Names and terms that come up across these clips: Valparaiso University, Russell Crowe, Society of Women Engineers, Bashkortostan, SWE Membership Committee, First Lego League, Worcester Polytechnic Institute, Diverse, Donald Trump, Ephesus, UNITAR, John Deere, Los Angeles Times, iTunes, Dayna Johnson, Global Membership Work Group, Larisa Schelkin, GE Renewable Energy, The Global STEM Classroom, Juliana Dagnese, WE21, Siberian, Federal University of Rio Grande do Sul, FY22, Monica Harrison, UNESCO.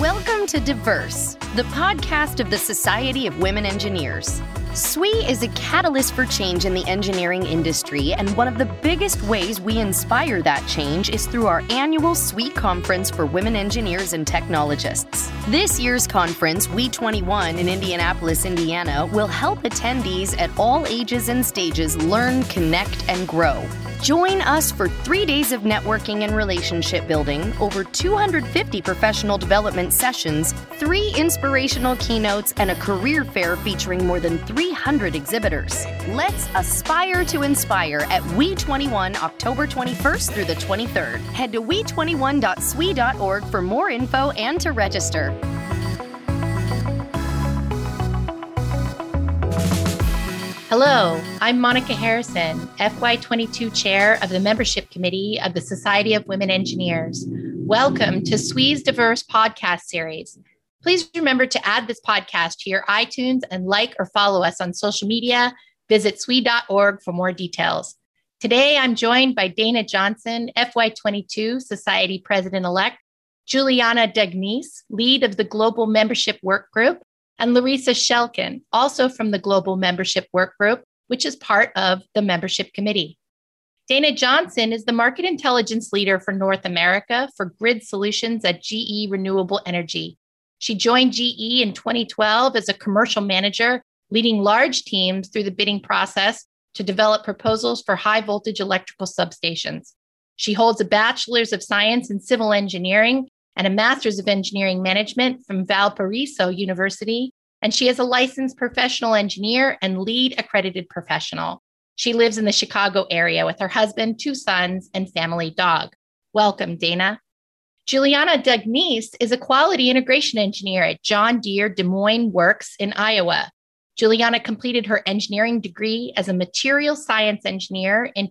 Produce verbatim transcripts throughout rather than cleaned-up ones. Welcome to Diverse, the podcast of the Society of Women Engineers. S W E is a catalyst for change in the engineering industry, and one of the biggest ways we inspire that change is through our annual S W E Conference for Women Engineers and Technologists. This year's conference, W E twenty-one in Indianapolis, Indiana, will help attendees at all ages and stages learn, connect, and grow. Join us for three days of networking and relationship building, over two hundred fifty professional development sessions, three inspirational keynotes, and a career fair featuring more than three hundred exhibitors. Let's aspire to inspire at W E twenty-one, October twenty-first through the twenty-third. Head to W E twenty-one dot S W E dot org for more info and to register. Hello, I'm Monica Harrison, F Y twenty-two Chair of the Membership Committee of the Society of Women Engineers. Welcome to S W E's Diverse podcast series. Please remember to add this podcast to your iTunes and like or follow us on social media. Visit S W E dot org for more details. Today, I'm joined by Dayna Johnson, F Y twenty-two Society President-elect, Juliana Dagnese, lead of the Global Membership Work Group, and Larisa Schelkin, also from the Global Membership Work Group, which is part of the Membership Committee. Dayna Johnson is the Market Intelligence Leader for North America for Grid Solutions at G E Renewable Energy. She joined G E in twenty twelve as a commercial manager, leading large teams through the bidding process to develop proposals for high-voltage electrical substations. She holds a Bachelor's of Science in Civil Engineering and a Master's of Engineering Management from Valparaiso University, and she is a licensed professional engineer and lead accredited professional. She lives in the Chicago area with her husband, two sons, and family dog. Welcome, Dayna. Juliana Dagnese is a quality integration engineer at John Deere Des Moines Works in Iowa. Juliana completed her engineering degree as a material science engineer in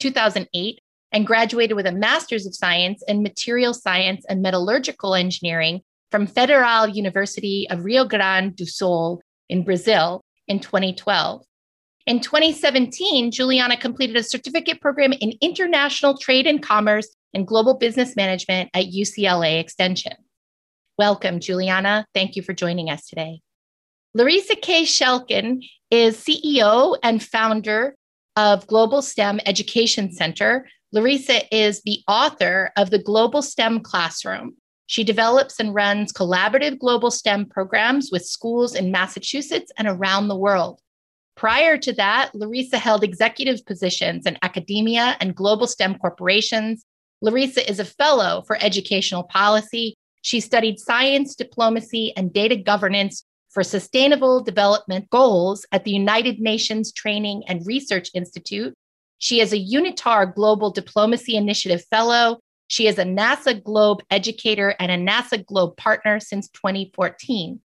two thousand eight and graduated with a Master's of Science in Material Science and Metallurgical Engineering from Federal University of Rio Grande do Sul in Brazil in twenty twelve. In twenty seventeen, Juliana completed a certificate program in International Trade and Commerce and Global Business Management at U C L A Extension. Welcome, Juliana. Thank you for joining us today. Larisa K. Schelkin is C E O and founder of Global STEM Education Center. Larisa is the author of The Global STEM Classroom. She develops and runs collaborative global STEM programs with schools in Massachusetts and around the world. Prior to that, Larisa held executive positions in academia and global STEM corporations. Larisa is a fellow for educational policy. She studied science, diplomacy, and data governance for sustainable development goals at the United Nations Training and Research Institute. She is a UNITAR Global Diplomacy Initiative Fellow. She is a NASA GLOBE educator and a NASA GLOBE partner since twenty fourteen.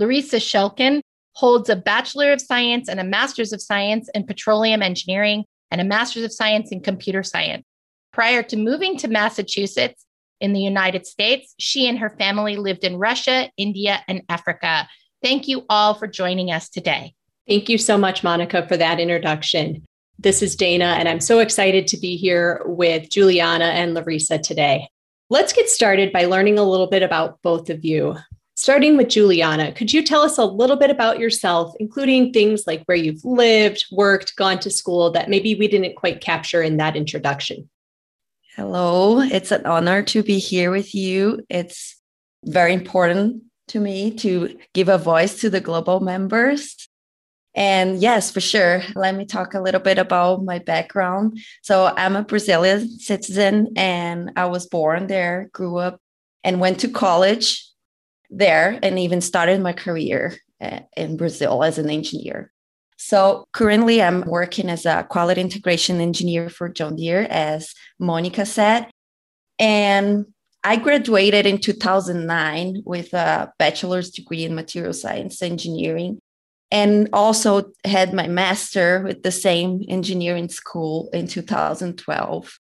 Larisa Schelkin holds a Bachelor of Science and a Master's of Science in Petroleum Engineering and a Master's of Science in Computer Science. Prior to moving to Massachusetts in the United States, she and her family lived in Russia, India, and Africa. Thank you all for joining us today. Thank you so much, Monica, for that introduction. This is Dayna, and I'm so excited to be here with Juliana and Larisa today. Let's get started by learning a little bit about both of you. Starting with Juliana, could you tell us a little bit about yourself, including things like where you've lived, worked, gone to school that maybe we didn't quite capture in that introduction? Hello, it's an honor to be here with you. It's very important to me to give a voice to the global members. And yes, for sure. Let me talk a little bit about my background. So I'm a Brazilian citizen and I was born there, grew up and went to college there and even started my career in Brazil as an engineer. So currently I'm working as a quality integration engineer for John Deere, as Monica said. And I graduated in two thousand nine with a bachelor's degree in material science engineering, and also had my master with the same engineering school in two thousand twelve.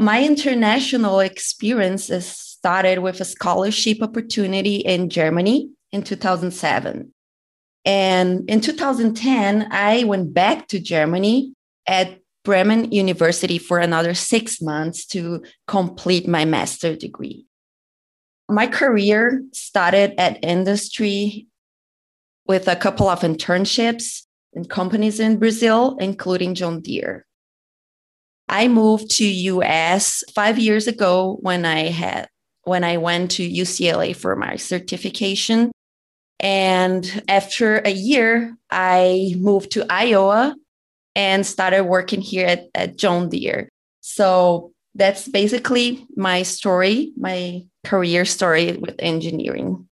My international experience started with a scholarship opportunity in Germany in two thousand seven. And in two thousand ten, I went back to Germany at Bremen University for another six months to complete my master's degree. My career started at industry with a couple of internships in companies in Brazil, including John Deere. I moved to U S five years ago when I had when I went to U C L A for my certification. And after a year, I moved to Iowa and started working here at, at John Deere. So that's basically my story, my career story with engineering.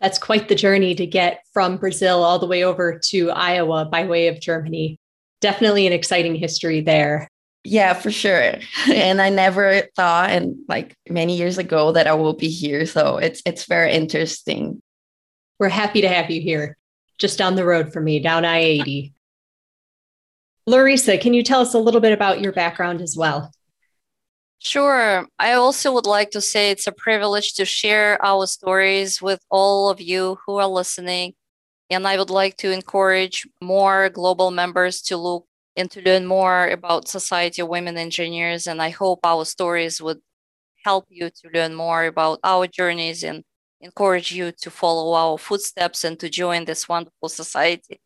That's quite the journey to get from Brazil all the way over to Iowa by way of Germany. Definitely an exciting history there. Yeah, for sure. And I never thought, and like many years ago, that I will be here. So it's it's very interesting. We're happy to have you here, just down the road from me, down I eighty. Larisa, can you tell us a little bit about your background as well? Sure. I also would like to say it's a privilege to share our stories with all of you who are listening. And I would like to encourage more global members to look and to learn more about Society of Women Engineers. And I hope our stories would help you to learn more about our journeys and encourage you to follow our footsteps and to join this wonderful society.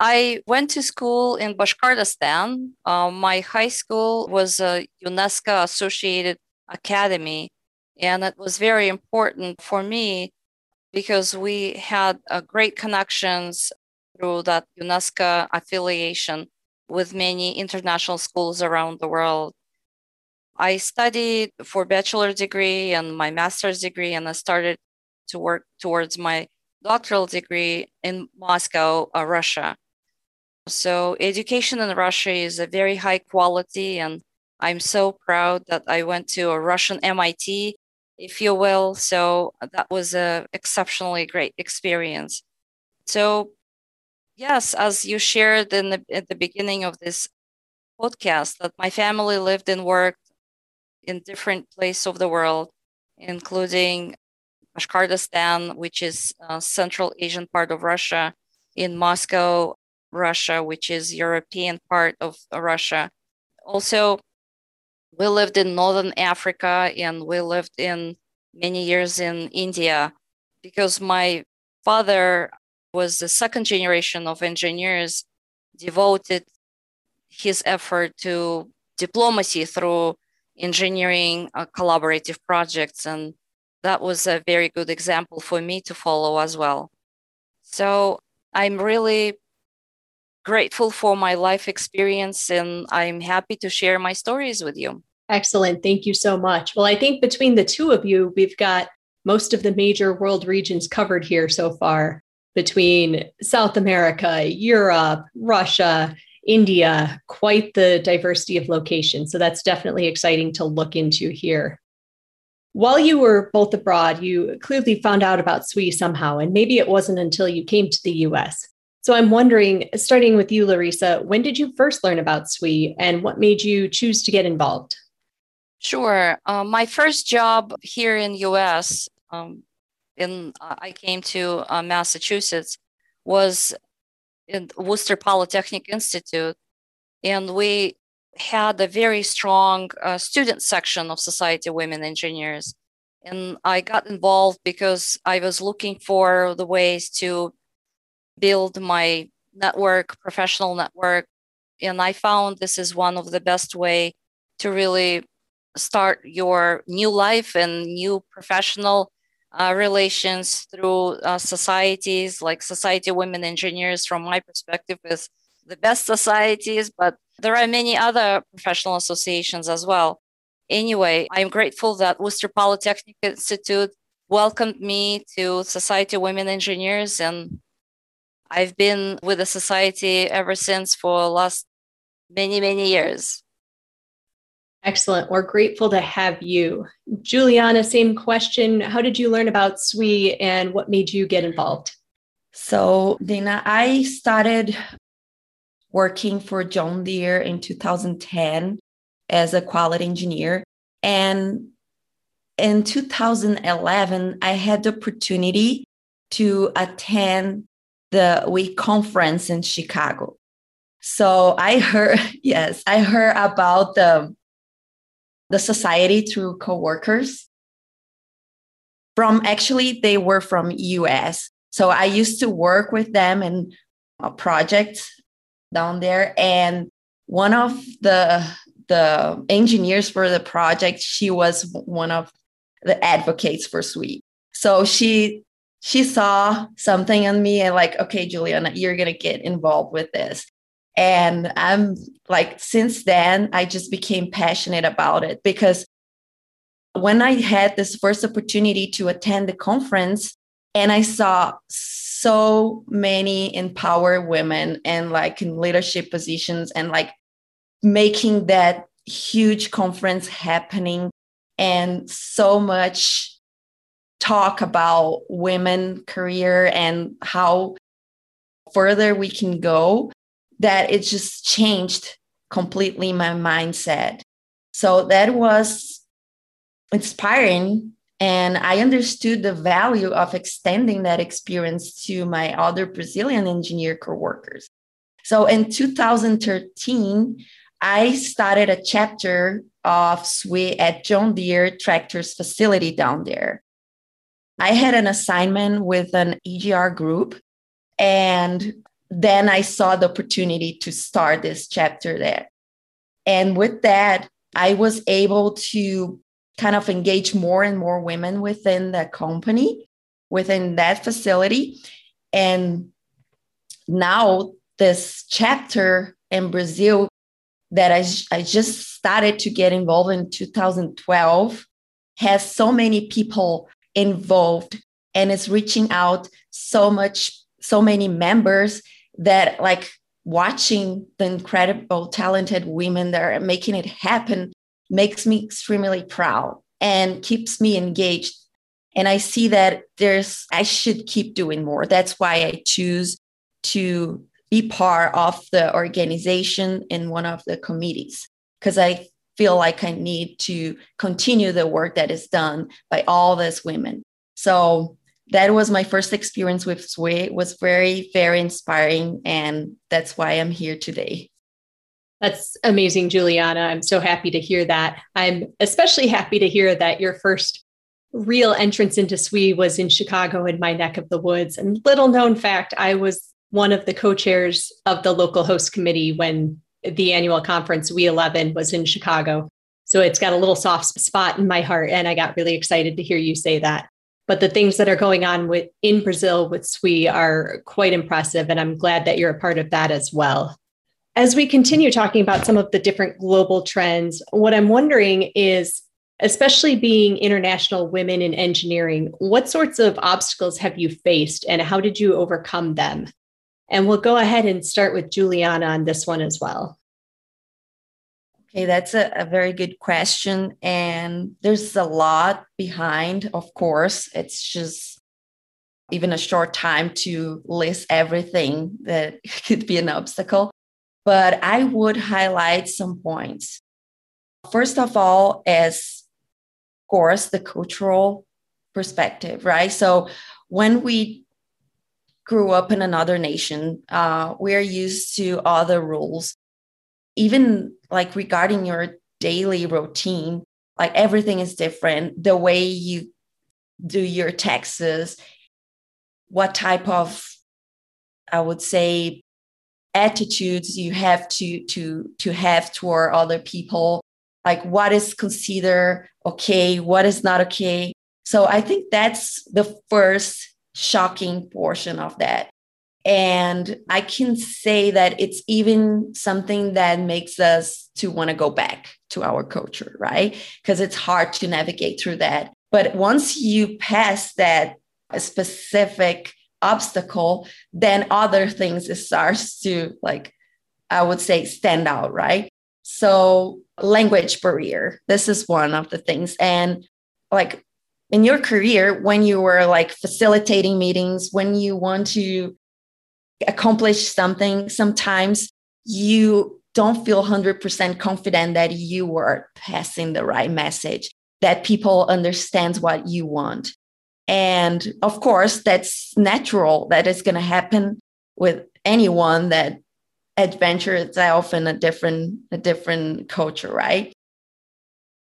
I went to school in Bashkortostan. Uh, my high school was a UNESCO associated academy, and it was very important for me because we had uh, great connections through that UNESCO affiliation with many international schools around the world. I studied for a bachelor's degree and my master's degree, and I started to work towards my doctoral degree in Moscow, uh, Russia. So education in Russia is a very high quality, and I'm so proud that I went to a Russian M I T, if you will. So that was an exceptionally great experience. So yes, as you shared in the, at the beginning of this podcast, that my family lived and worked in different places of the world, including Bashkortostan, which is a Central Asian part of Russia, in Moscow, Russia, which is European part of Russia. Also, we lived in Northern Africa, and we lived in many years in India, because my father was the second generation of engineers, devoted his effort to diplomacy through engineering uh, collaborative projects, and that was a very good example for me to follow as well. So I'm really grateful for my life experience, and I'm happy to share my stories with you. Excellent. Thank you so much. Well, I think between the two of you, we've got most of the major world regions covered here so far, between South America, Europe, Russia, India, quite the diversity of locations. So that's definitely exciting to look into here. While you were both abroad, you clearly found out about S W E somehow, and maybe it wasn't until you came to the U S. So I'm wondering, starting with you, Larisa, when did you first learn about S W E, and what made you choose to get involved? Sure. Uh, my first job here in U S, um, in, uh, I came to uh, Massachusetts, was in Worcester Polytechnic Institute, and we had a very strong uh, student section of Society of Women Engineers. And I got involved because I was looking for the ways to build my network, professional network. And I found this is one of the best way to really start your new life and new professional uh, relations through uh, societies like Society of Women Engineers, from my perspective, is the best societies, but there are many other professional associations as well. Anyway, I'm grateful that Worcester Polytechnic Institute welcomed me to Society of Women Engineers, and I've been with the society ever since for the last many, many years. Excellent. We're grateful to have you. Juliana, same question. How did you learn about S W E, and what made you get involved? So, Dayna, I started working for John Deere in two thousand ten as a quality engineer. And in two thousand eleven, I had the opportunity to attend the W E conference in Chicago. So I heard, yes, I heard about the, the society through coworkers. from, actually, they were from U S. So I used to work with them in a project down there. And one of the, the engineers for the project, she was one of the advocates for S W E. So she she saw something in me and like, okay, Juliana, you're going to get involved with this. And I'm like, since then, I just became passionate about it, because when I had this first opportunity to attend the conference and I saw so many empowered women and like in leadership positions and like making that huge conference happening and so much talk about women career and how further we can go, that it just changed completely my mindset. So that was inspiring. And I understood the value of extending that experience to my other Brazilian engineer coworkers. So in two thousand thirteen, I started a chapter of S W E at John Deere Tractor's facility down there. I had an assignment with an E G R group, and then I saw the opportunity to start this chapter there. And with that, I was able to kind of engage more and more women within the company, within that facility. And now this chapter in Brazil that I, I just started to get involved in two thousand twelve has so many people involved, and it's reaching out so much, so many members that like watching the incredible, talented women that are making it happen makes me extremely proud and keeps me engaged. And I see that there's, I should keep doing more. That's why I choose to be part of the organization in one of the committees, because I feel like I need to continue the work that is done by all these women. So that was my first experience with S W E. It was very, very inspiring. And that's why I'm here today. That's amazing, Juliana. I'm so happy to hear that. I'm especially happy to hear that your first real entrance into S W E was in Chicago, in my neck of the woods. And little known fact, I was one of the co-chairs of the local host committee when the annual conference W E eleven was in Chicago. So it's got a little soft spot in my heart, and I got really excited to hear you say that. But the things that are going on with, in Brazil with S W E are quite impressive, and I'm glad that you're a part of that as well. As we continue talking about some of the different global trends, what I'm wondering is, especially being international women in engineering, what sorts of obstacles have you faced and how did you overcome them? And we'll go ahead and start with Juliana on this one as well. Okay, that's a, a very good question. And there's a lot behind, of course. It's just even a short time to list everything that could be an obstacle. But I would highlight some points. First of all, is, of course, the cultural perspective, right? So when we grew up in another nation, uh, we're used to other rules, even like regarding your daily routine, like everything is different, the way you do your taxes, what type of, I would say, attitudes you have to to to have toward other people, like what is considered okay, what is not okay. So I think that's the first shocking portion of that. And I can say that it's even something that makes us to want to go back to our culture, right? Because it's hard to navigate through that. But once you pass that specific obstacle, then other things starts to, like, I would say, stand out, right? So language barrier, this is one of the things. And like in your career, when you were like facilitating meetings, when you want to accomplish something, sometimes you don't feel one hundred percent confident that you are passing the right message, that people understand what you want. And of course, that's natural. That is going to happen with anyone that adventures itself in a different, a different culture, right?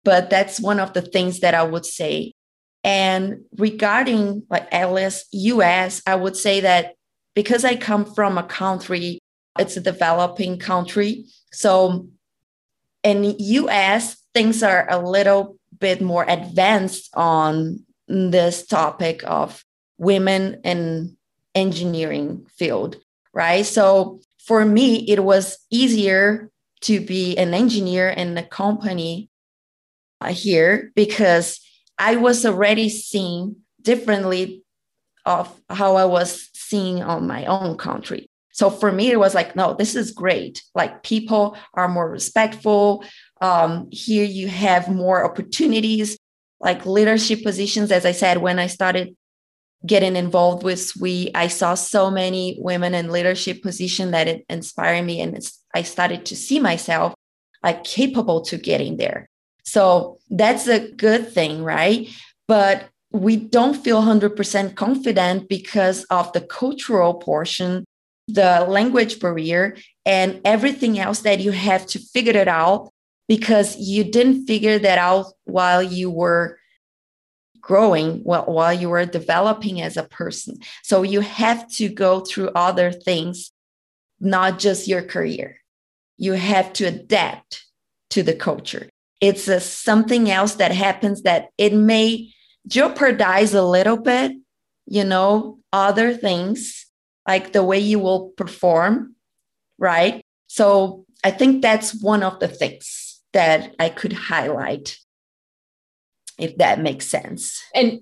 But that's one of the things that I would say. And regarding like Atlas U S, I would say that because I come from a country, it's a developing country. So in the U S, things are a little bit more advanced on this topic of women in engineering field, right? So for me, it was easier to be an engineer in the company here because I was already seen differently of how I was seen on my own country. So for me, it was like, no, this is great. Like people are more respectful. Um, here you have more opportunities, like leadership positions. As I said, when I started getting involved with S W E, I saw so many women in leadership position that it inspired me. And it's, I started to see myself like capable to getting there. So that's a good thing, right? But we don't feel one hundred percent confident because of the cultural portion, the language barrier, and everything else that you have to figure it out because you didn't figure that out while you were growing, well, while you were developing as a person. So you have to go through other things, not just your career. You have to adapt to the culture. It's a, something else that happens that it may jeopardize a little bit, you know, other things like the way you will perform, right? So I think that's one of the things that I could highlight, if that makes sense. And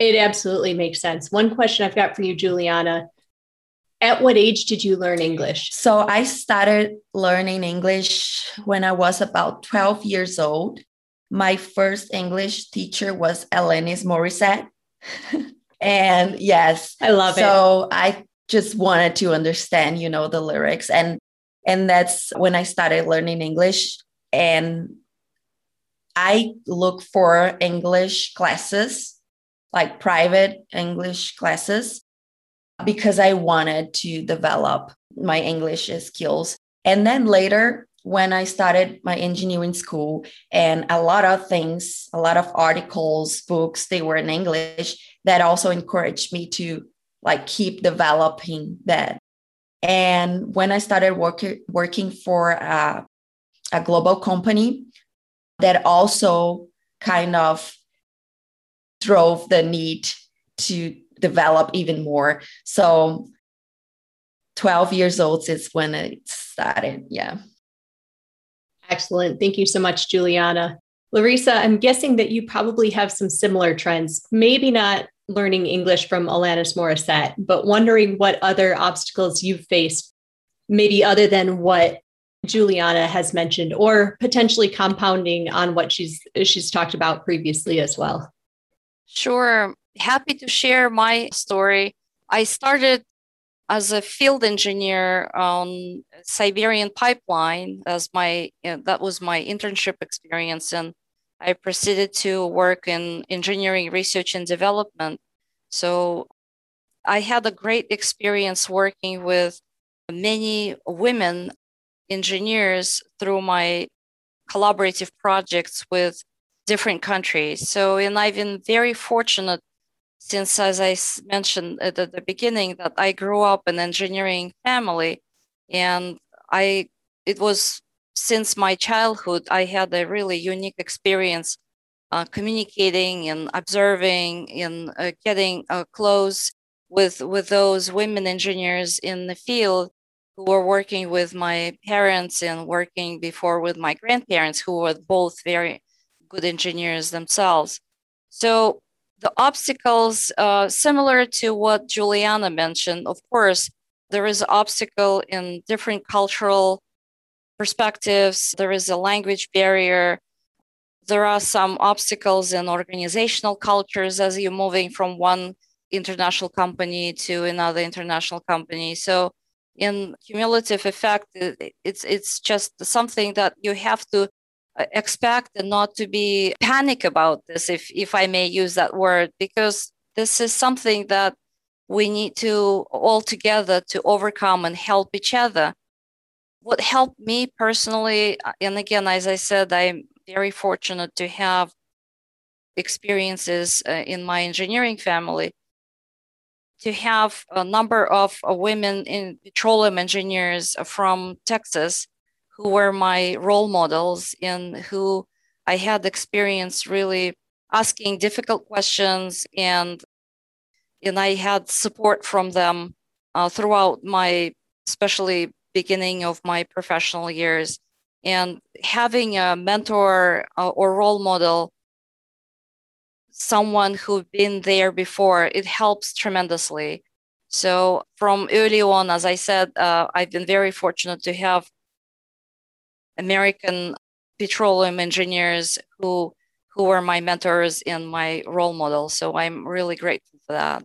it absolutely makes sense. One question I've got for you, Juliana, at what age did you learn English? So I started learning English when I was about twelve years old. My first English teacher was Alanis Morissette. And yes, I love so it. So I just wanted to understand, you know, the lyrics. And, and that's when I started learning English. And I look for English classes, like private English classes, because I wanted to develop my English skills. And then later, when I started my engineering school and a lot of things, a lot of articles, books, they were in English, that also encouraged me to like keep developing that. And when I started work, working for a, a global company, that also kind of drove the need to develop even more. So twelve years old is when it started. Yeah. Excellent. Thank you so much, Juliana. Larisa, I'm guessing that you probably have some similar trends, maybe not learning English from Alanis Morissette, but wondering what other obstacles you've faced, maybe other than what Juliana has mentioned, or potentially compounding on what she's she's talked about previously as well. Sure. Happy to share my story. I started as a field engineer on Siberian pipeline as my, you know, that was my internship experience. And I proceeded to work in engineering research and development. So I had a great experience working with many women engineers through my collaborative projects with different countries. So, and I've been very fortunate since, as I mentioned at the beginning, that I grew up in an engineering family, and I it was since my childhood, I had a really unique experience uh, communicating and observing and uh, getting uh, close with, with those women engineers in the field who were working with my parents and working before with my grandparents, who were both very good engineers themselves. So the obstacles, uh, similar to what Juliana mentioned, of course, there is an obstacle in different cultural perspectives. There is a language barrier. There are some obstacles in organizational cultures as you're moving from one international company to another international company. So in cumulative effect, it's, it's just something that you have to expect and not to be panic about this, if, if I may use that word, because this is something that we need to all together to overcome and help each other. What helped me personally, and again, as I said, I'm very fortunate to have experiences uh, in my engineering family, to have a number of uh, women in petroleum engineers from Texas who were my role models and who I had experience really asking difficult questions, and and I had support from them uh, throughout my, especially beginning of my professional years. And having a mentor uh, or role model, someone who's been there before, it helps tremendously. So from early on, as I said, uh, I've been very fortunate to have American petroleum engineers who who were my mentors and my role models. So I'm really grateful for that.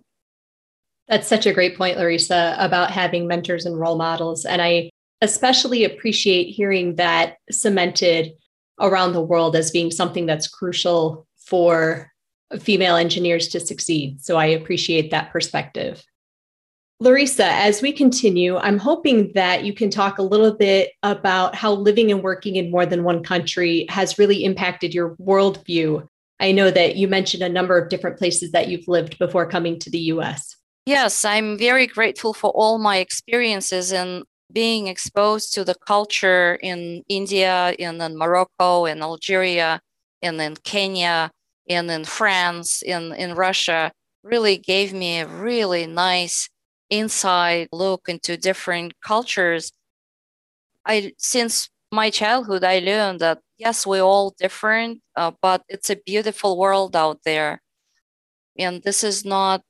That's such a great point, Larisa, about having mentors and role models. And I especially appreciate hearing that cemented around the world as being something that's crucial for female engineers to succeed. So I appreciate that perspective. Larisa, as we continue, I'm hoping that you can talk a little bit about how living and working in more than one country has really impacted your worldview. I know that you mentioned a number of different places that you've lived before coming to the U S. Yes, I'm very grateful for all my experiences and being exposed to the culture in India, and in Morocco, in Algeria, and in Kenya, and in France, in, in Russia, really gave me a really nice inside look into different cultures. I, since my childhood, I learned that, yes, we're all different, uh, but it's a beautiful world out there. And this is not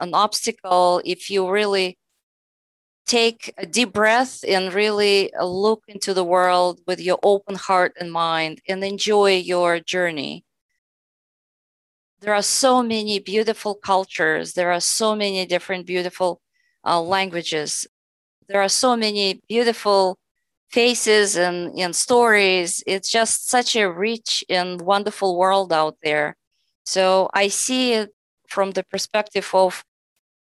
an obstacle if you really take a deep breath and really look into the world with your open heart and mind and enjoy your journey. There are so many beautiful cultures. There are so many different beautiful uh, languages. There are so many beautiful faces and, and stories. It's just such a rich and wonderful world out there. So I see it from the perspective of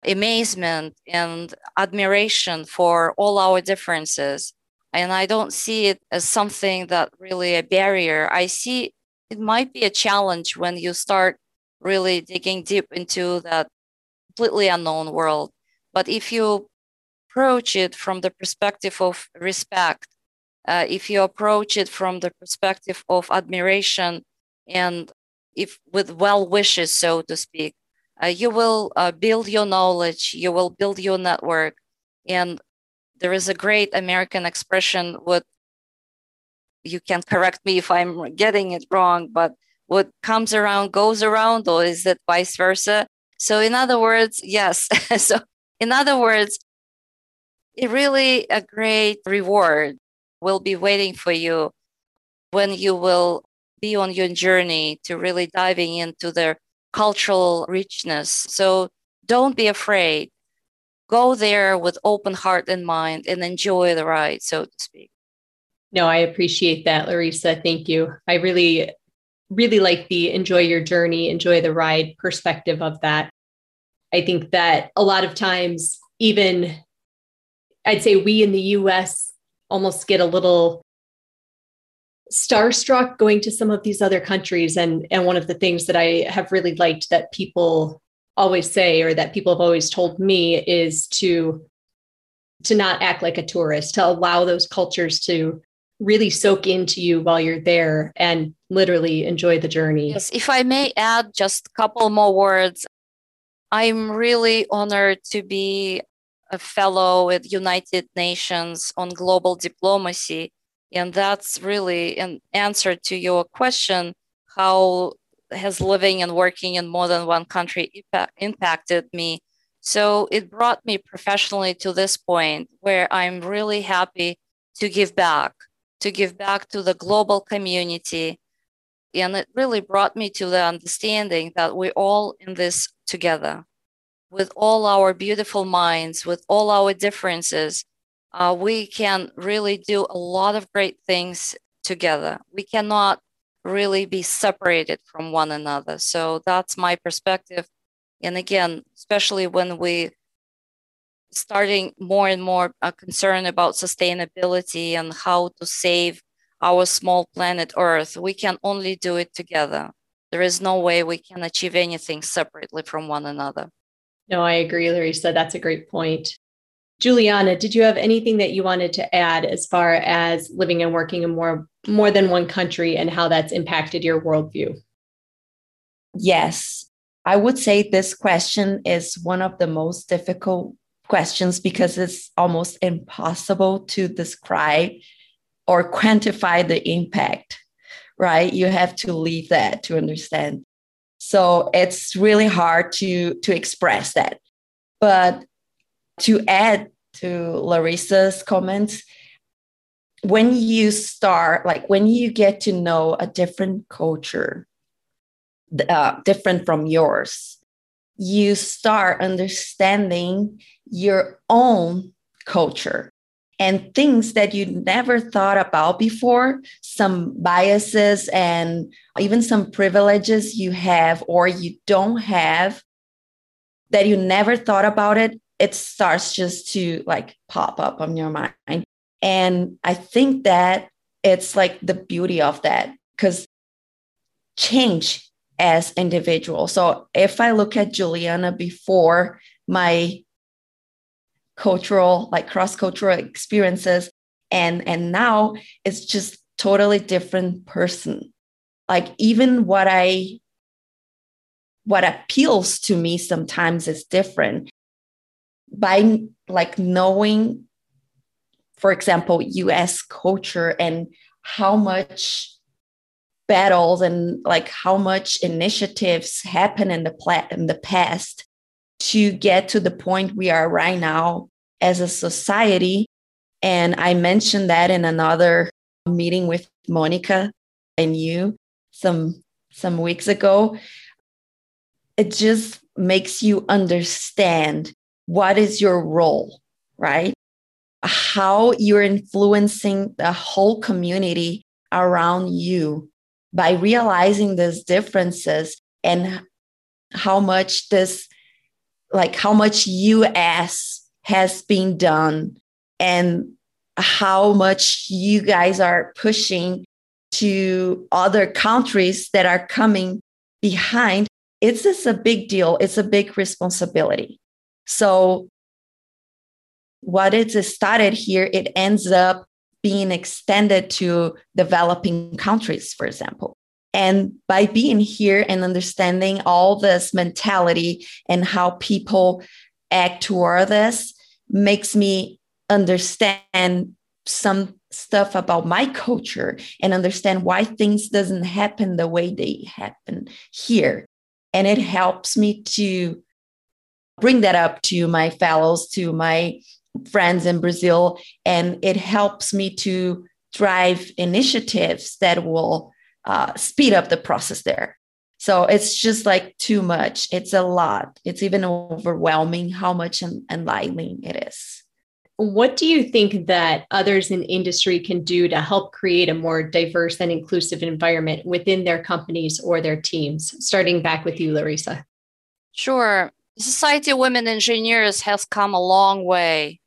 amazement and admiration for all our differences. And I don't see it as something that really a barrier. I see it might be a challenge when you start really digging deep into that completely unknown world. But if you approach it from the perspective of respect, uh, if you approach it from the perspective of admiration and if with well wishes, so to speak, uh, you will uh, build your knowledge, you will build your network. And there is a great American expression with, you can correct me if I'm getting it wrong, but what comes around goes around, or is it vice versa? So in other words, yes. So in other words, it really a great reward will be waiting for you when you will be on your journey to really diving into the cultural richness. So don't be afraid. Go there with open heart and mind and enjoy the ride, so to speak. No, I appreciate that, Larisa. Thank you. I really, really like the enjoy your journey, enjoy the ride perspective of that. I think that a lot of times, even I'd say we in the U S almost get a little starstruck going to some of these other countries. And, and one of the things that I have really liked that people always say, or that people have always told me, is to, to not act like a tourist, to allow those cultures to really soak into you while you're there and literally enjoy the journey. Yes, if I may add just a couple more words, I'm really honored to be a fellow at United Nations on global diplomacy. And that's really an answer to your question, how has living and working in more than one country impact, impacted me? So it brought me professionally to this point where I'm really happy to give back. to give back to the global community. And it really brought me to the understanding that we're all in this together. With all our beautiful minds, with all our differences, uh, we can really do a lot of great things together. We cannot really be separated from one another. So that's my perspective. And again, especially when we starting more and more a concern about sustainability and how to save our small planet Earth. We can only do it together. There is no way we can achieve anything separately from one another. No, I agree, Larisa. That's a great point. Juliana, did you have anything that you wanted to add as far as living and working in more, more than one country and how that's impacted your worldview? Yes, I would say this question is one of the most difficult questions because it's almost impossible to describe or quantify the impact, right? You have to leave that to understand. So it's really hard to, to express that. But to add to Larisa's comments, when you start, like when you get to know a different culture, uh, different from yours, you start understanding your own culture and things that you never thought about before, some biases and even some privileges you have or you don't have that you never thought about it. It starts just to like pop up on your mind. And I think that it's like the beauty of that because change as individuals. So if I look at Juliana before my cultural, like cross-cultural experiences, and, and now it's just totally different person. Like even what I, what appeals to me sometimes is different. By like knowing, for example, U S culture and how much battles and like how much initiatives happen in the pla- in the past to get to the point we are right now as a society. And I mentioned that in another meeting with Monica and you some some weeks ago. It just makes you understand what is your role, right? How you're influencing the whole community around you by realizing these differences and how much this, like how much U S has been done and how much you guys are pushing to other countries that are coming behind. It's just a big deal. It's a big responsibility. So what is started here, it ends up being extended to developing countries, for example. And by being here and understanding all this mentality and how people act toward this makes me understand some stuff about my culture and understand why things doesn't happen the way they happen here. And it helps me to bring that up to my fellows, to my friends in Brazil, and it helps me to drive initiatives that will uh, speed up the process there. So it's just like too much. It's a lot. It's even overwhelming how much en- enlightening it is. What do you think that others in industry can do to help create a more diverse and inclusive environment within their companies or their teams? Starting back with you, Larisa. Sure. The Society of Women Engineers has come a long way.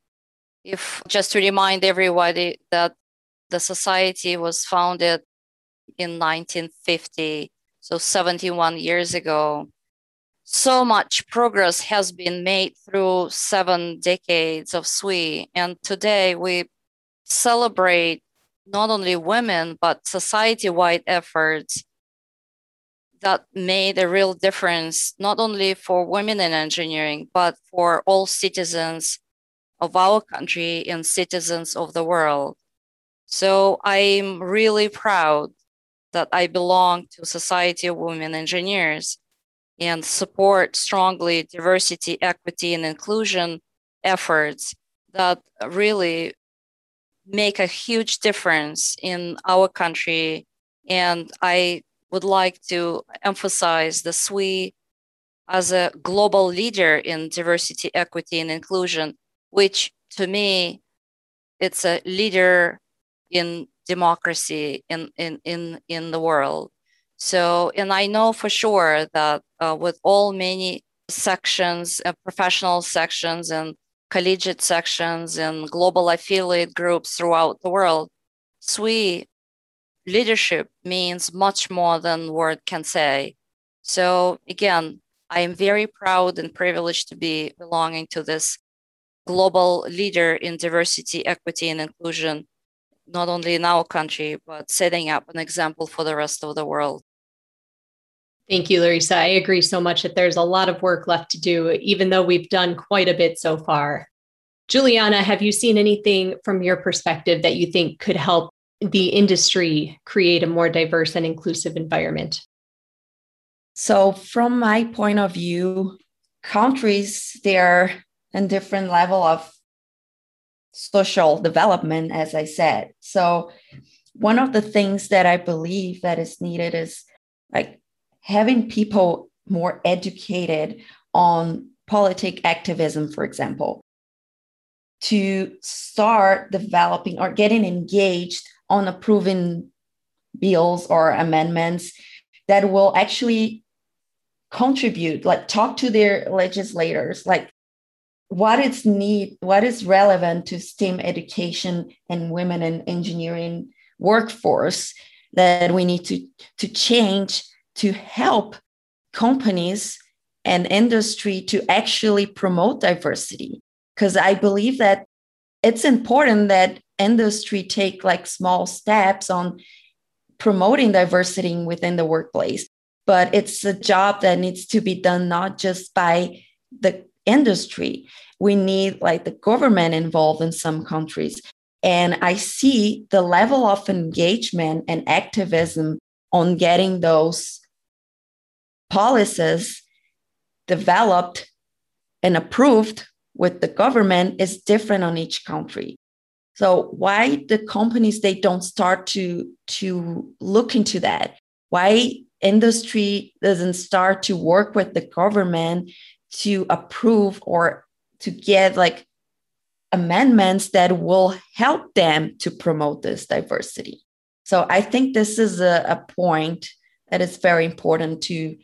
If just to remind everybody that the society was founded in nineteen fifty, so seventy-one years ago. So much progress has been made through seven decades of S W E, and today we celebrate not only women, but society-wide efforts that made a real difference, not only for women in engineering, but for all citizens of our country and citizens of the world. So I'm really proud that I belong to Society of Women Engineers and support strongly diversity, equity, and inclusion efforts that really make a huge difference in our country. And I would like to emphasize the S W E as a global leader in diversity, equity, and inclusion, which to me, it's a leader in democracy in, in, in, in the world. So, and I know for sure that uh, with all many sections, uh, professional sections and collegiate sections and global affiliate groups throughout the world, S W E leadership means much more than words can say. So again, I am very proud and privileged to be belonging to this global leader in diversity, equity, and inclusion, not only in our country, but setting up an example for the rest of the world. Thank you, Larisa. I agree so much that there's a lot of work left to do, even though we've done quite a bit so far. Juliana, have you seen anything from your perspective that you think could help the industry create a more diverse and inclusive environment? So from my point of view, countries, they are in different level of social development, as I said. So one of the things that I believe that is needed is like having people more educated on politic activism, for example, to start developing or getting engaged on approving bills or amendments that will actually contribute, like talk to their legislators, like what is need, what is relevant to STEM education and women in engineering workforce that we need to, to change to help companies and industry to actually promote diversity. Because I believe that it's important that industry take like small steps on promoting diversity within the workplace. But it's a job that needs to be done not just by the industry. We need like the government involved in some countries. And I see the level of engagement and activism on getting those policies developed and approved with the government is different on each country. So why the companies, they don't start to, to look into that? Why industry doesn't start to work with the government to approve or to get like amendments that will help them to promote this diversity? So I think this is a, a point that is very important to,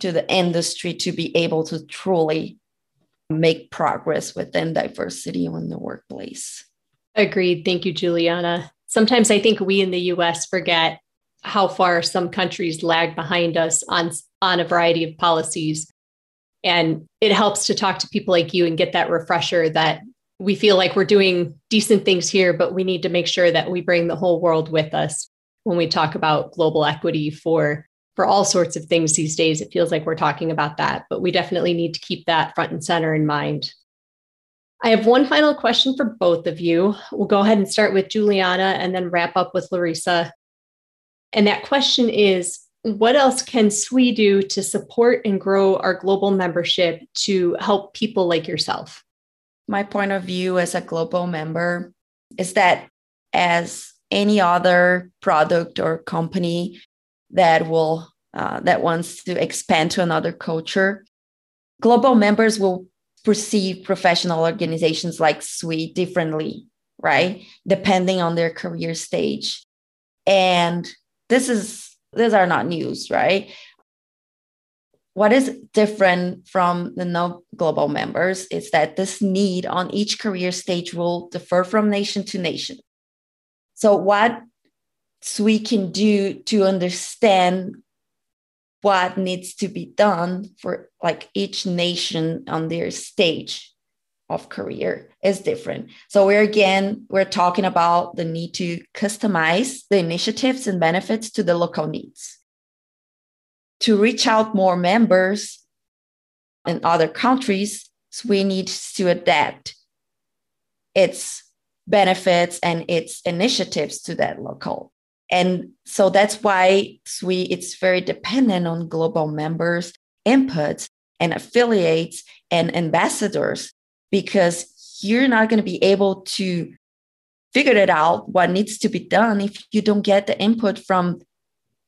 to the industry to be able to truly make progress within diversity in the workplace. Agreed. Thank you, Juliana. Sometimes I think we in the U S forget how far some countries lag behind us on, on a variety of policies. And it helps to talk to people like you and get that refresher that we feel like we're doing decent things here, but we need to make sure that we bring the whole world with us when we talk about global equity for For all sorts of things these days. It feels like we're talking about that, but we definitely need to keep that front and center in mind. I have one final question for both of you. We'll go ahead and start with Juliana and then wrap up with Larisa. And that question is, what else can S W E do to support and grow our global membership to help people like yourself? My point of view as a global member is that as any other product or company, that will uh, that wants to expand to another culture, global members will perceive professional organizations like S W E differently, right? Depending on their career stage, and this is these are not news, right? What is different from the no global members is that this need on each career stage will differ from nation to nation. So what S W E can do to understand what needs to be done for like each nation on their stage of career is different. So we're again, we're talking about the need to customize the initiatives and benefits to the local needs. To reach out more members in other countries, S W E needs to adapt its benefits and its initiatives to that local. And so that's why S W E, it's very dependent on global members, inputs, and affiliates and ambassadors, because you're not going to be able to figure it out what needs to be done if you don't get the input from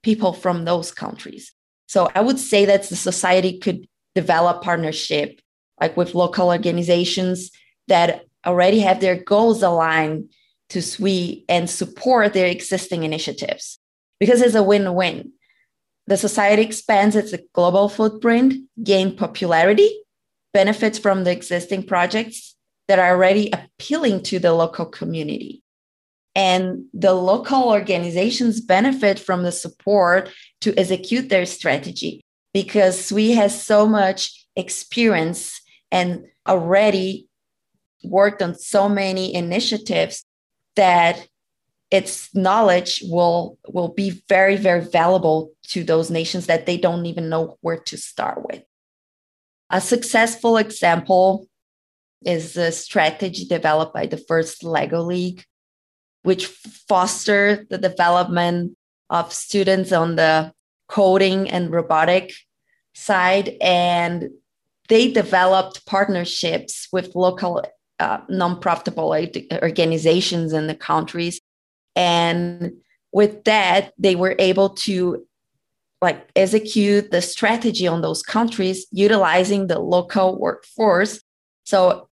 people from those countries. So I would say that the society could develop partnership, like with local organizations that already have their goals aligned to S W E and support their existing initiatives, because it's a win-win. The society expands its global footprint, gain popularity, benefits from the existing projects that are already appealing to the local community. and the local organizations benefit from the support to execute their strategy, because S W E has so much experience and already worked on so many initiatives that its knowledge will, will be very, very valuable to those nations that they don't even know where to start with. A successful example is a strategy developed by the First Lego League, which fostered the development of students on the coding and robotic side. And they developed partnerships with local uh, non-profitable organizations in the countries. And with that, they were able to like execute the strategy on those countries, utilizing the local workforce. So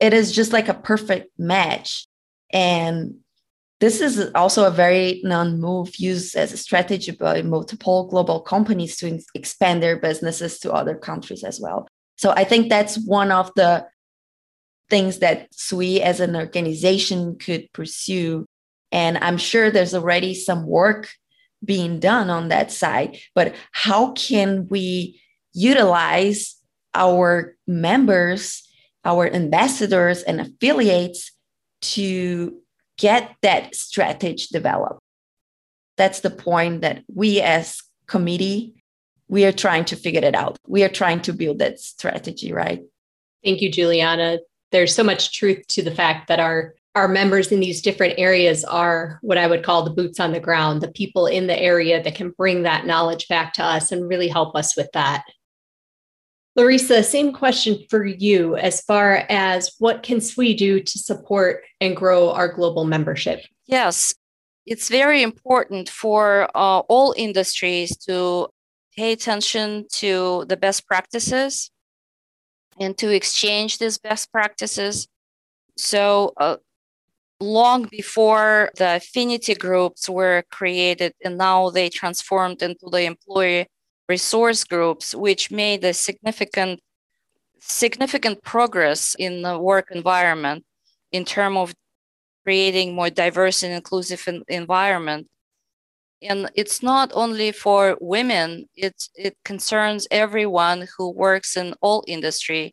it is just like a perfect match. And this is also a very known move used as a strategy by multiple global companies to expand their businesses to other countries as well. So I think that's one of the things that S W E as an organization could pursue. And I'm sure there's already some work being done on that side, but how can we utilize our members, our ambassadors and affiliates to get that strategy developed? That's the point that we as committee, we are trying to figure it out. We are trying to build that strategy, right? Thank you, Juliana. There's so much truth to the fact that our Our members in these different areas are what I would call the boots on the ground, the people in the area that can bring that knowledge back to us and really help us with that. Larisa, same question for you as far as what can S W E do to support and grow our global membership? Yes, it's very important for uh, all industries to pay attention to the best practices and to exchange these best practices. So, uh, long before the affinity groups were created, and now they transformed into the employee resource groups, which made a significant, significant progress in the work environment in terms of creating more diverse and inclusive in, environment. And it's not only for women, it's, it concerns everyone who works in all industry,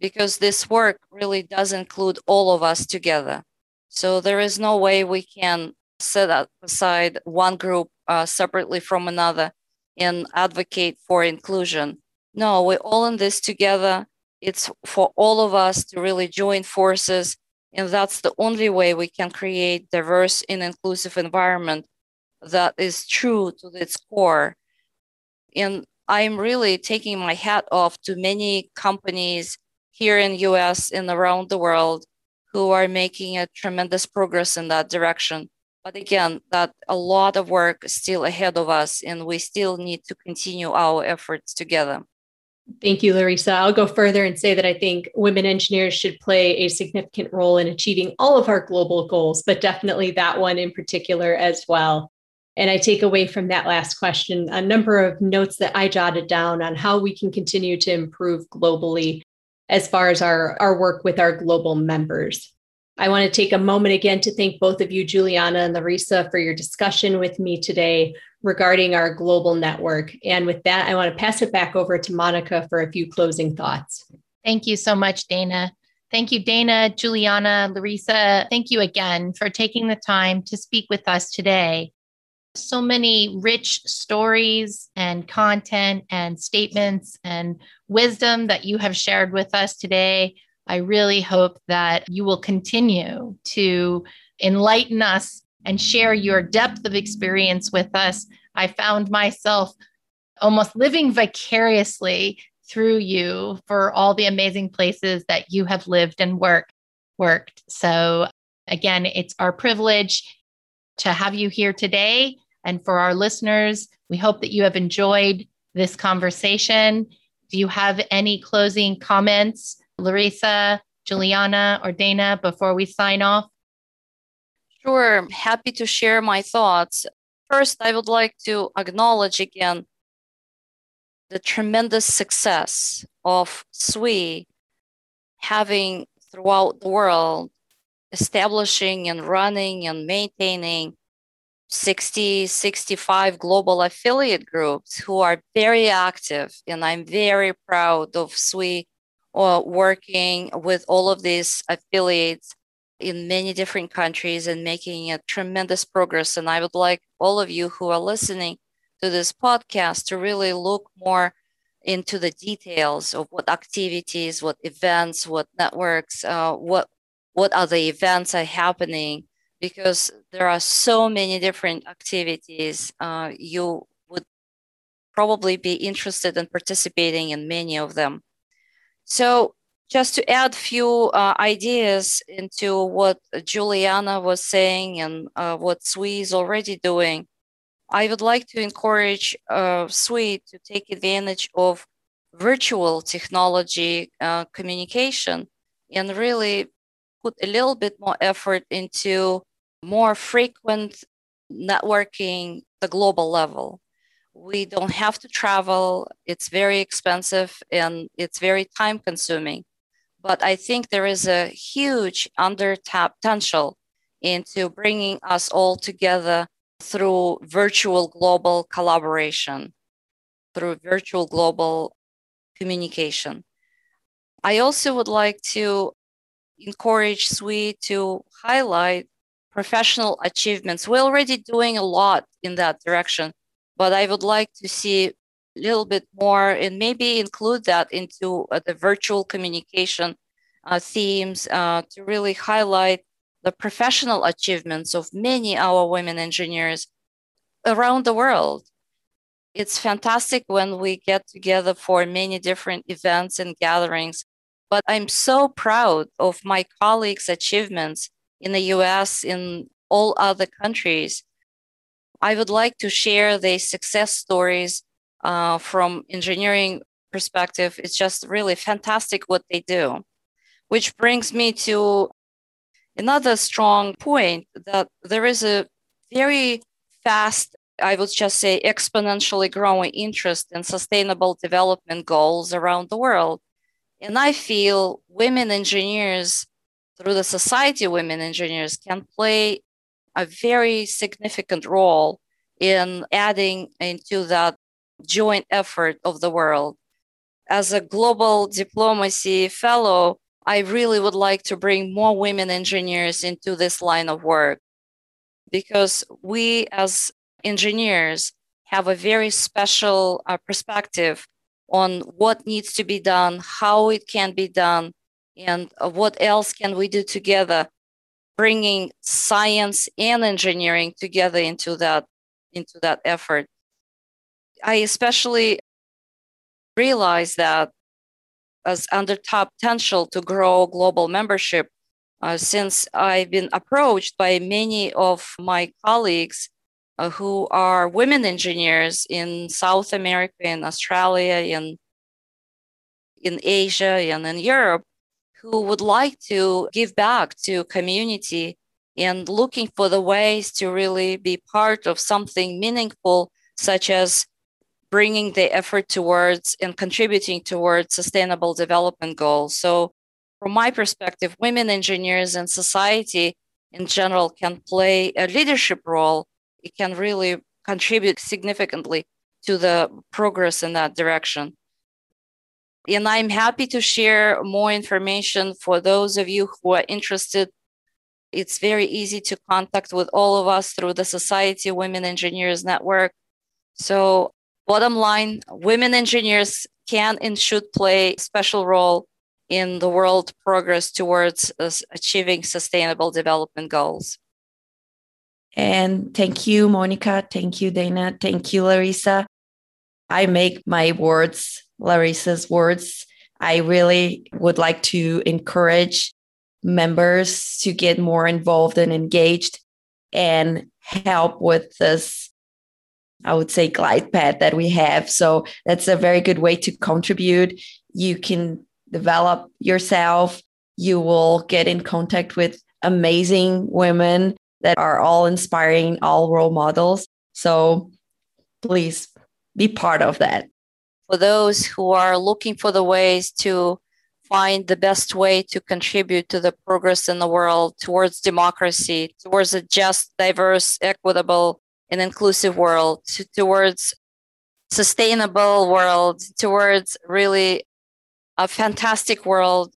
because this work really does include all of us together. So there is no way we can set aside one group uh, separately from another and advocate for inclusion. No, we're all in this together. It's for all of us to really join forces. And that's the only way we can create diverse and inclusive environment that is true to its core. And I'm really taking my hat off to many companies here in U S and around the world who are making a tremendous progress in that direction. But again, that a lot of work is still ahead of us, and we still need to continue our efforts together. Thank you, Larisa. I'll go further and say that I think women engineers should play a significant role in achieving all of our global goals, but definitely that one in particular as well. And I take away from that last question a number of notes that I jotted down on how we can continue to improve globally as far as our, our work with our global members. I want to take a moment again to thank both of you, Juliana and Larisa, for your discussion with me today regarding our global network. And with that, I want to pass it back over to Monica for a few closing thoughts. Thank you so much, Dayna. Thank you, Dayna, Juliana, Larisa. Thank you again for taking the time to speak with us today. So many rich stories and content and statements and wisdom that you have shared with us today. I really hope that you will continue to enlighten us and share your depth of experience with us. I found myself almost living vicariously through you for all the amazing places that you have lived and work, worked. So again, it's our privilege to have you here today. And for our listeners, we hope that you have enjoyed this conversation. Do you have any closing comments, Larisa, Juliana, or Dayna, before we sign off? Sure, I'm happy to share my thoughts. First, I would like to acknowledge again the tremendous success of S W E having throughout the world establishing and running and maintaining sixty, sixty-five global affiliate groups who are very active. And I'm very proud of S W E uh, working with all of these affiliates in many different countries and making a tremendous progress. And I would like all of you who are listening to this podcast to really look more into the details of what activities, what events, what networks, uh, what what other events are happening, because there are so many different activities. Uh, you would probably be interested in participating in many of them. So just to add a few uh, ideas into what Juliana was saying and uh, what S W E is already doing, I would like to encourage uh, S W E to take advantage of virtual technology uh, communication and really put a little bit more effort into more frequent networking at the global level. We don't have to travel. It's very expensive and it's very time consuming. But I think there is a huge undertapped potential into bringing us all together through virtual global collaboration, through virtual global communication. I also would like to encourage S W E to highlight professional achievements. We're already doing a lot in that direction, but I would like to see a little bit more and maybe include that into uh, the virtual communication uh, themes uh, to really highlight the professional achievements of many of our women engineers around the world. It's fantastic when we get together for many different events and gatherings, but I'm so proud of my colleagues' achievements in the U S, in all other countries. I would like to share the success stories uh, from engineering perspective. It's just really fantastic what they do, which brings me to another strong point that there is a very fast, I would just say exponentially growing interest in sustainable development goals around the world. And I feel women engineers, through the Society of Women Engineers, can play a very significant role in adding into that joint effort of the world. As a global diplomacy fellow, I really would like to bring more women engineers into this line of work, because we as engineers have a very special uh, perspective on what needs to be done, how it can be done, and uh, what else can we do together, bringing science and engineering together into that, into that effort. I especially realize that as under top potential to grow global membership, uh, since I've been approached by many of my colleagues uh, who are women engineers in South America, in Australia, in, in Asia, and in Europe, who would like to give back to community and looking for the ways to really be part of something meaningful, such as bringing the effort towards and contributing towards sustainable development goals. So from my perspective, women engineers and society in general can play a leadership role. It can really contribute significantly to the progress in that direction. And I'm happy to share more information for those of you who are interested. It's very easy to contact with all of us through the Society of Women Engineers Network. So bottom line, women engineers can and should play a special role in the world progress towards achieving sustainable development goals. And thank you, Monica. Thank you, Dayna. Thank you, Larisa. I make my words, Larisa's words. I really would like to encourage members to get more involved and engaged and help with this, I would say, glide path that we have. So that's a very good way to contribute. You can develop yourself. You will get in contact with amazing women that are all inspiring, all role models. So please be part of that. For those who are looking for the ways to find the best way to contribute to the progress in the world towards democracy, towards a just, diverse, equitable, and inclusive world, to, towards sustainable world, towards really a fantastic world.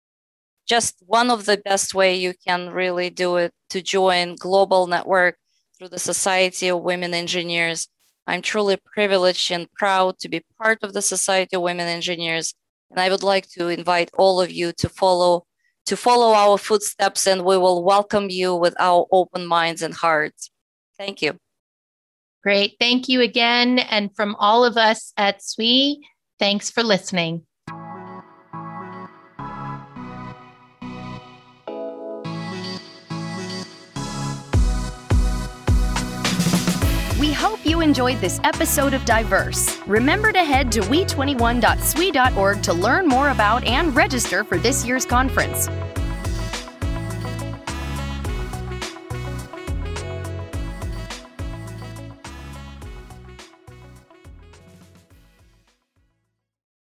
Just one of the best way you can really do it to join global network through the Society of Women Engineers. I'm truly privileged and proud to be part of the Society of Women Engineers. And I would like to invite all of you to follow, to follow our footsteps, and we will welcome you with our open minds and hearts. Thank you. Great. Thank you again. And from all of us at S W E, thanks for listening. We hope you enjoyed this episode of Diverse. Remember to head to W E twenty-one dot S W E dot org to learn more about and register for this year's conference.